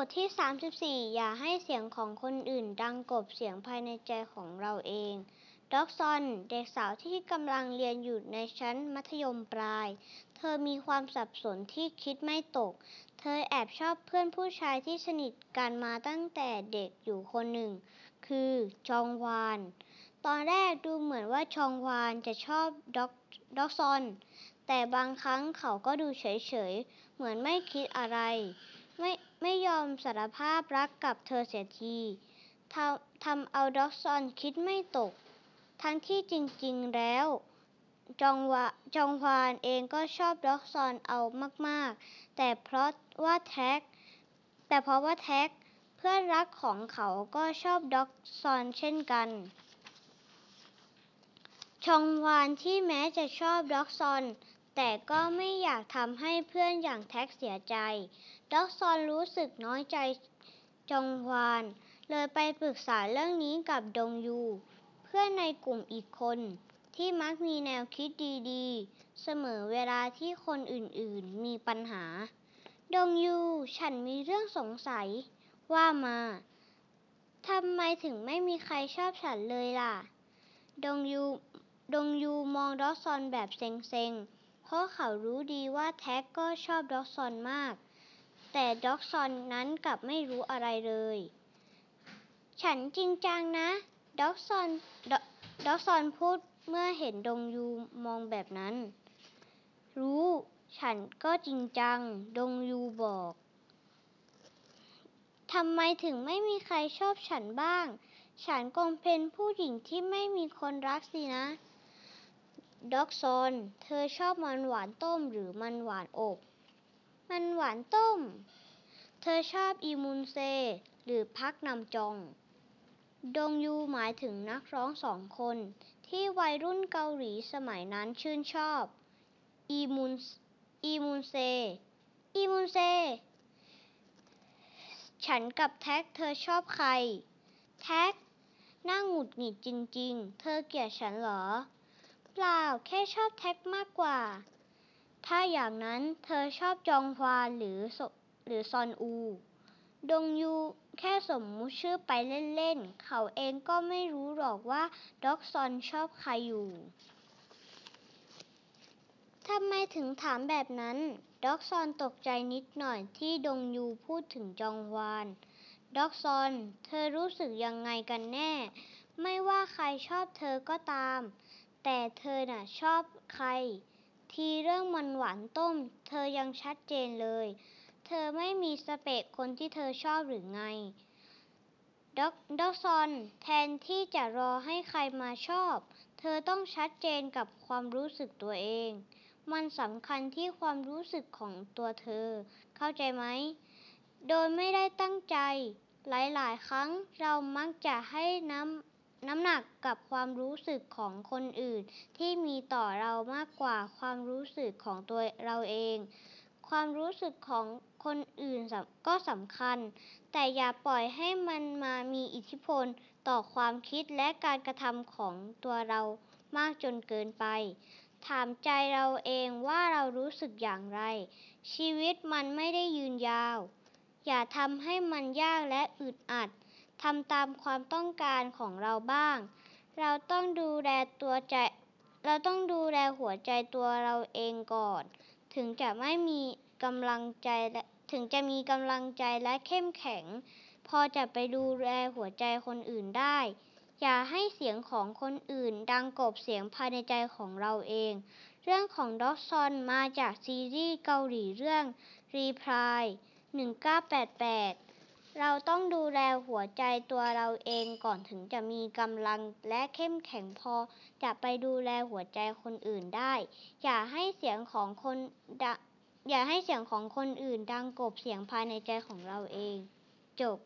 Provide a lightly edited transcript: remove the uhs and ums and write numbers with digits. บทที่34อย่าให้เสียงของคนอื่นดังกบเสียงภายในใจของเราเองด็อกซอนเด็กสาวที่กำลังเรียนอยู่ในชั้นมัธยมปลายเธอมีความสับสนที่คิดไม่ตกเธอแอบชอบเพื่อนผู้ชายที่สนิทกันมาตั้งแต่เด็กอยู่คนหนึ่งคือชองฮวานตอนแรกดูเหมือนว่าชองฮวานจะชอบด็อกซอนแต่บางครั้งเขาก็ดูเฉยๆเหมือนไม่คิดอะไรไม่ยอมสารภาพรักกับเธอเสียทีทำเอาด็อกซอนคิดไม่ตกทั้งที่จริงๆแล้วจองฮวานเองก็ชอบด็อกซอนเอามากๆแต่เพราะว่าแท็กเพื่อนรักของเขาก็ชอบด็อกซอนเช่นกันชองฮวานที่แม้จะชอบด็อกซอนแต่ก็ไม่อยากทำให้เพื่อนอย่างแท็กเสียใจด็อกซอนรู้สึกน้อยใจจองฮวานเลยไปปรึกษาเรื่องนี้กับดงยูเพื่อนในกลุ่มอีกคนที่มักมีแนวคิดดีๆเสมอเวลาที่คนอื่นๆมีปัญหาดงยูฉันมีเรื่องสงสัยว่ามาทำไมถึงไม่มีใครชอบฉันเลยล่ะดงยูมองด็อกซอนแบบเซ็งๆเพราะเขารู้ดีว่าแท็กก็ชอบด็อกซอนมากแต่ด็อกซอนนั้นกลับไม่รู้อะไรเลยฉันจริงจังนะด็อกซอนพูดเมื่อเห็นดงยูมองแบบนั้นรู้ฉันก็จริงจังดงยูบอกทำไมถึงไม่มีใครชอบฉันบ้างฉันคงเป็นผู้หญิงที่ไม่มีคนรักสินะด็อกซอนเธอชอบมันหวานต้มหรือมันหวานอบมันหวานต้มเธอชอบอีมุนเซหรือพักนำจองดงยูหมายถึงนักร้องสองคนที่วัยรุ่นเกาหลีสมัยนั้นชื่นชอบอีมุนเซฉันกับแท็กเธอชอบใครแท็กน่าหงุดหงิดจริงๆเธอเกลียดฉันเหรอเปล่าแค่ชอบแท็กมากกว่าถ้าอย่างนั้นเธอชอบจองฮวานหรือซอนอูดงยูแค่สมมุติชื่อไปเล่นๆเขาเองก็ไม่รู้หรอกว่าด็อกซอนชอบใครอยู่ทำไมถึงถามแบบนั้นด็อกซอนตกใจนิดหน่อยที่ดงยูพูดถึงจองฮวานด็อกซอนเธอรู้สึกยังไงกันแน่ไม่ว่าใครชอบเธอก็ตามแต่เธอน่ะชอบใครทีเรื่องมันหวานต้มเธอยังชัดเจนเลยเธอไม่มีสเปคคนที่เธอชอบหรือไงด็อกซอนแทนที่จะรอให้ใครมาชอบเธอต้องชัดเจนกับความรู้สึกตัวเองมันสำคัญที่ความรู้สึกของตัวเธอเข้าใจไหมโดยไม่ได้ตั้งใจหลายๆครั้งเรามักจะให้น้ำหนักกับความรู้สึกของคนอื่นที่มีต่อเรามากกว่าความรู้สึกของตัวเราเองความรู้สึกของคนอื่นก็สำคัญแต่อย่าปล่อยให้มันมามีอิทธิพลต่อความคิดและการกระทำของตัวเรามากจนเกินไปถามใจเราเองว่าเรารู้สึกอย่างไรชีวิตมันไม่ได้ยืนยาวอย่าทำให้มันยากและอึดอัดทำตามความต้องการของเราบ้างเราต้องดูแลหัวใจตัวเราเองก่อนถึงจะมีกำลังใจและเข้มแข็งพอจะไปดูแลหัวใจคนอื่นได้อย่าให้เสียงของคนอื่นดังกบเสียงภายในใจของเราเองเรื่องของด็อกซอนมาจากซีรีส์เกาหลีเรื่อง Reply 1988เราต้องดูแลหัวใจตัวเราเองก่อนถึงจะมีกำลังและเข้มแข็งพอจะไปดูแลหัวใจคนอื่นได้อย่าให้เสียงของคนอื่นดังกบเสียงภายในใจของเราเองจบ